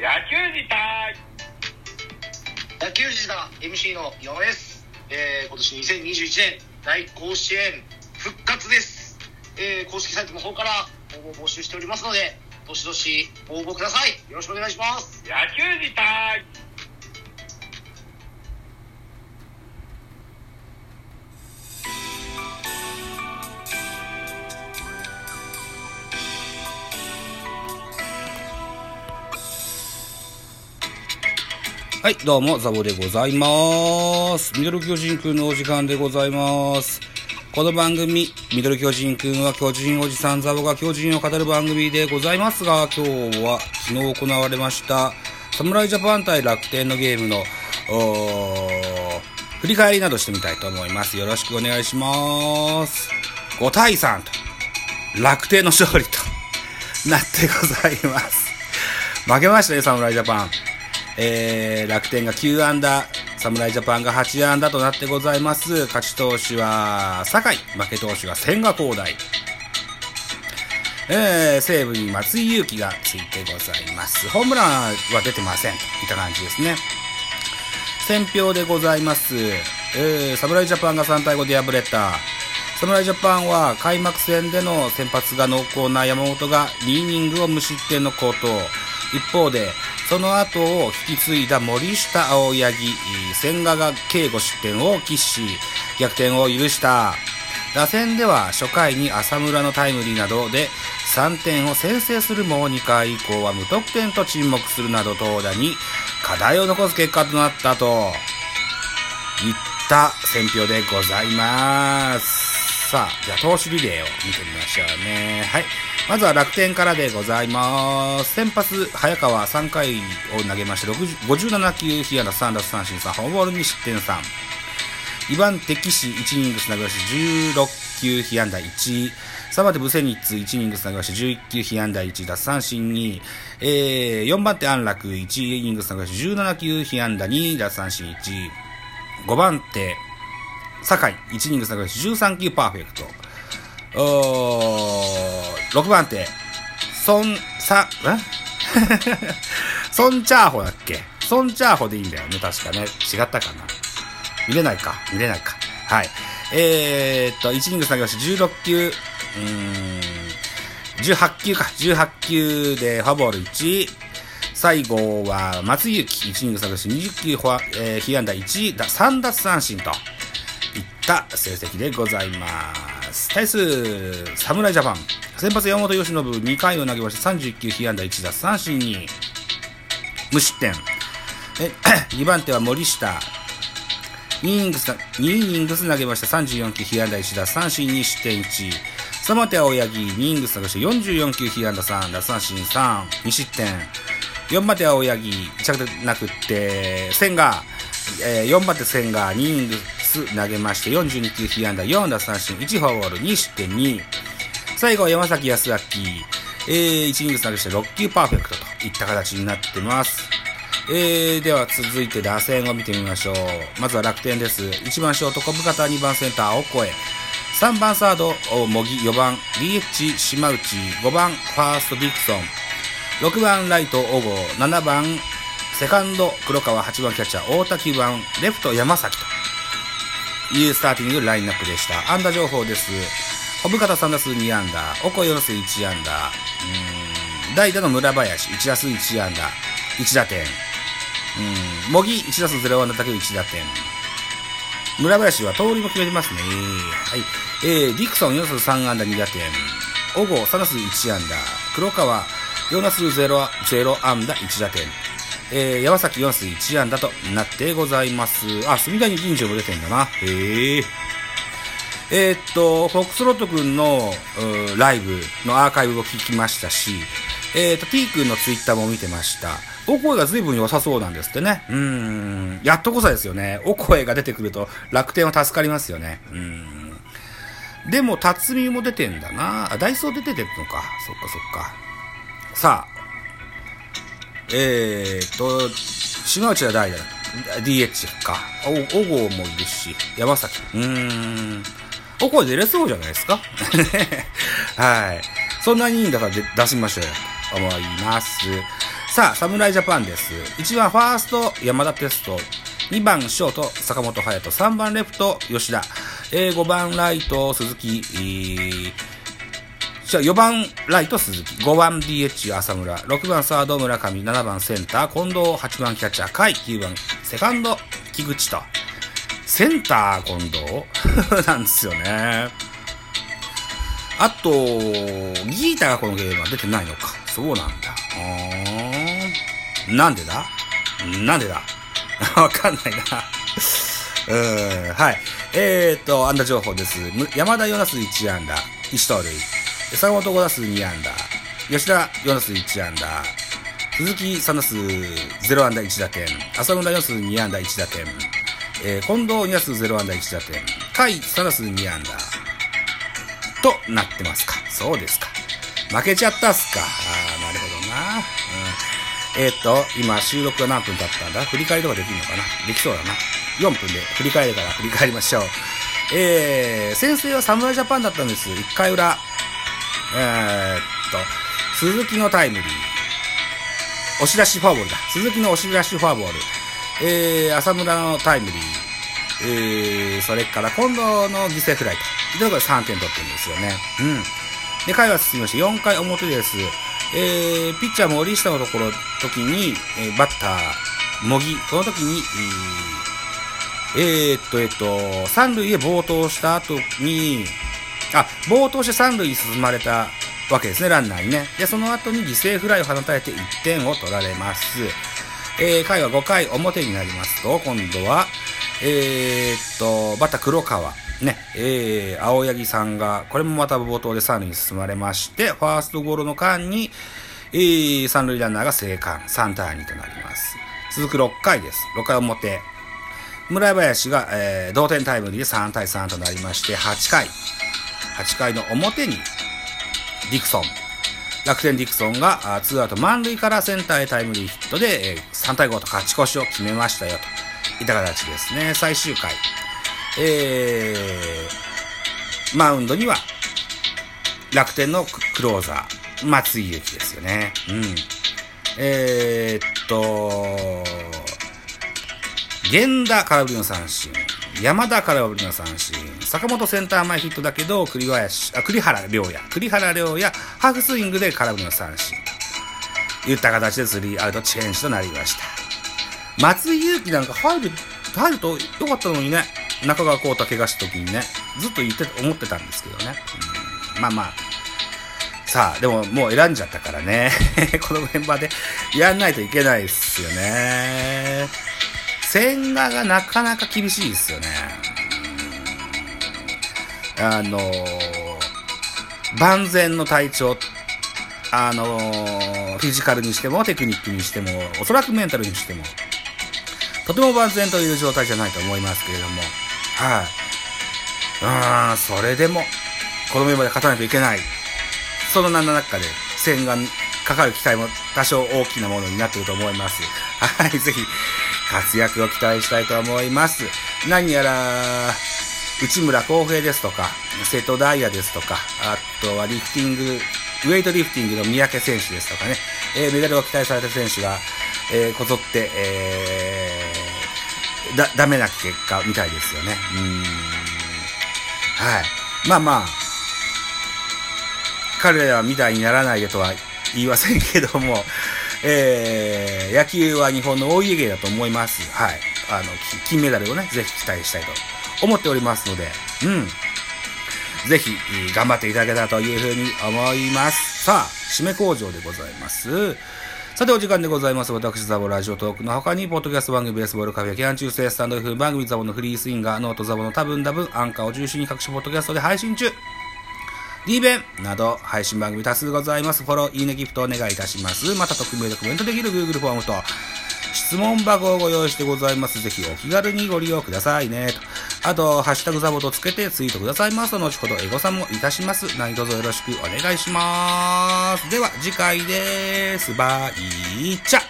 野球児だ MC の4です、今年2021年大甲子園復活です、公式サイトの方から応募募集しておりますのでどしどし応募ください。よろしくお願いします。野球児だ。はい、どうもザボでございます。ミドル巨人くんのお時間でございます。この番組ミドル巨人くんは巨人おじさんザボが巨人を語る番組でございますが、今日は昨日行われました侍ジャパン対楽天のゲームの振り返りなどしてみたいと思います。よろしくお願いします。5対3と楽天の勝利となってございます。負けましたね侍ジャパン。楽天が9安打、侍ジャパンが8安打となってございます。勝ち投手は堺、負け投手が千賀滉大、西武に松井裕樹がついてございます。ホームランは出てませんといった感じですね。選評でございます。侍ジャパンが3対5で敗れた。侍ジャパンは開幕戦での先発が濃厚な山本が2イニングを無失点の好投。一方でその後を引き継いだ森下、青柳、千賀が計5失点を喫し逆転を許した。打線では初回に浅村のタイムリーなどで3点を先制するも2回以降は無得点と沈黙するなど投打に課題を残す結果となったといった選評でございます。さあ、じゃあ投手リレーを見てみましょうね。はい、まずは楽天からでございます。先発、早川3回を投げまして、57球、被安打3奪三振3、フォアボールに失点3。2番手、岸1イニングス投げまして、16球、被安打1。3番手、ブセニッツ1イニングス投げまして、11球、被安打1奪三振2。4番手、安楽1イニングス投げまして、17球、被安打2奪三振1。5番手、堺1イニングス投げまして、13球、パーフェクト。6番手ソンチャーホだっけ。ソンチャーホでいいんだよね、確かね。違ったかな、見れないか。はい、1イニング投げました16球18球でフォアボール1。最後は松井裕樹1イニング投げました20球被安打1 3奪三振といった成績でございます。対する侍ジャパン、先発山本由伸2回を投げまして31球被安打1奪三振に無失点。2番手は森下2イニングス投げまして34球被安打1奪三振に失点1。3番手は青柳2イニングス投げまして44球被安打3奪三振32失点。4番手は青柳じゃなくって千賀、4番手千賀2イニング投げまして42球被安打4打三振1フォアボール2失点2。最後は山崎康明、1イニング投げして6球パーフェクトといった形になってます。では続いて打線を見てみましょう。まずは楽天です。1番ショート小深田、2番センターオコエ、3番サード茂木、4番 DH 島内、5番ファーストディクソン、6番ライト小郷、7番セカンド黒川、8番キャッチャー太田、9番レフト山崎というスターティングラインナップでした。安打情報です。小深田3打数2安打、おこ4打数1安打、代打の村林1打数1安打1打点、茂木1打数0安打だけ1打点、村林は盗塁も決めてますね。はい、ディクソン4打数3安打2打点、小郷3打数1安打、黒川4打数0安打1打点、山崎4数1安打となってございます。あ、隅田に銀城も出てんだな。フォックスロット君のライブのアーカイブを聞きましたし、T 君のツイッターも見てました。お声が随分良さそうなんですってね。やっとこそですよね。お声が出てくると楽天は助かりますよね。でも辰巳も出てんだな。ダイソー出てるのか。そっか。さあ、島内は代打 DH か、小郷もいるし山崎、小郷出れそうじゃないですか。はい、そんなにいいんだから出しましょうよと思います。さあ、侍ジャパンです。1番ファースト山田哲人、2番ショート坂本勇人、3番レフト吉田、5番ライト鈴木、4番ライト鈴木、5番 DH 浅村、6番サード村上、7番センター近藤、8番キャッチャー甲斐、9番セカンド木口と、センター近藤なんですよね。あとギータがこのゲームは出てないのか。そうなんだ。なんでだわかんないなはい。安打情報です。山田4打数1安打1盗塁、坂本5打数2安打、吉田4打数1安打、鈴木3打数0安打1打点、浅村4打数2安打1打点、近藤2打数0安打1打点、甲斐3打数2安打となってますか。そうですか。負けちゃったっすか。なるほどな。今収録が何分経ったんだ。振り返りとかできるのかな。できそうだな。4分で振り返るから振り返りましょう。先制は侍ジャパンだったんです。1回裏、鈴木のタイムリー、押し出しフォアボールだ。鈴木の押し出しフォアボール、浅村のタイムリー、それから近藤の犠牲フライと、ということで3点取ってるんですよね。うん。で、回は進みまして、4回表です。ピッチャー森下の時に、バッター、茂木、この時に、三塁へ暴投した後に、暴投して三塁に進まれたわけですね、ランナーにね。で、その後に犠牲フライを放たれて1点を取られます。回は5回表になりますと、今度は、バッター黒川。ね、青柳さんが、これもまた冒頭で三塁に進まれまして、ファーストゴロの間に、三塁ランナーが生還、3対2となります。続く6回です。6回表。村林が、同点タイムリーで3対3となりまして、8回の表に、楽天ディクソンが、2アウト満塁からセンターへタイムリーヒットで、3対5と勝ち越しを決めましたよ、といった形ですね。最終回。マウンドには楽天のクローザー松井裕樹ですよね。うん。源田空振りの三振、山田空振りの三振、坂本センター前ヒットだけど栗原良也ハーフスイングで空振りの三振といった形で3アウトチェンジとなりました。松井裕樹なんか入ると良かったのにね。中川幸太怪我した時にね、ずっと思ってたんですけどね。さあ、でももう選んじゃったからね。このメンバーでやんないといけないですよね。千賀がなかなか厳しいですよね。万全の体調、フィジカルにしてもテクニックにしてもおそらくメンタルにしてもとても万全という状態じゃないと思いますけれども、はい。それでも、このメンバーで勝たないといけない。その中で、戦がかかる期待も多少大きなものになっていると思います。はい。ぜひ、活躍を期待したいと思います。何やら、内村航平ですとか、瀬戸大也ですとか、あとはウェイトリフティングの三宅選手ですとかね、メダルを期待された選手が、こぞって、ダメな結果みたいですよね。はい。彼らみたいにならないでとは言いませんけども、野球は日本のお家芸だと思います。はい。金メダルをね、ぜひ期待したいと思っておりますので、ぜひ、頑張っていただけたらというふうに思います。さあ、締め工場でございます。さてお時間でございます。私ザボラジオトークの他にポッドキャスト番組ベースボールカフェキャン中世スタンド F 番組ザボのフリースインガーノートザボの多分多分アンカーを中心に各種ポッドキャストで配信中 D 弁など配信番組多数ございます。フォローいいねギフトお願いいたします。また匿名でコメントできる Google フォームと質問箱をご用意してございます。ぜひお気軽にご利用くださいねと。あとハッシュタグザボとつけてツイートくださいますと後ほどエゴさんもいたします。何卒よろしくお願いします。では次回です。バイチャ。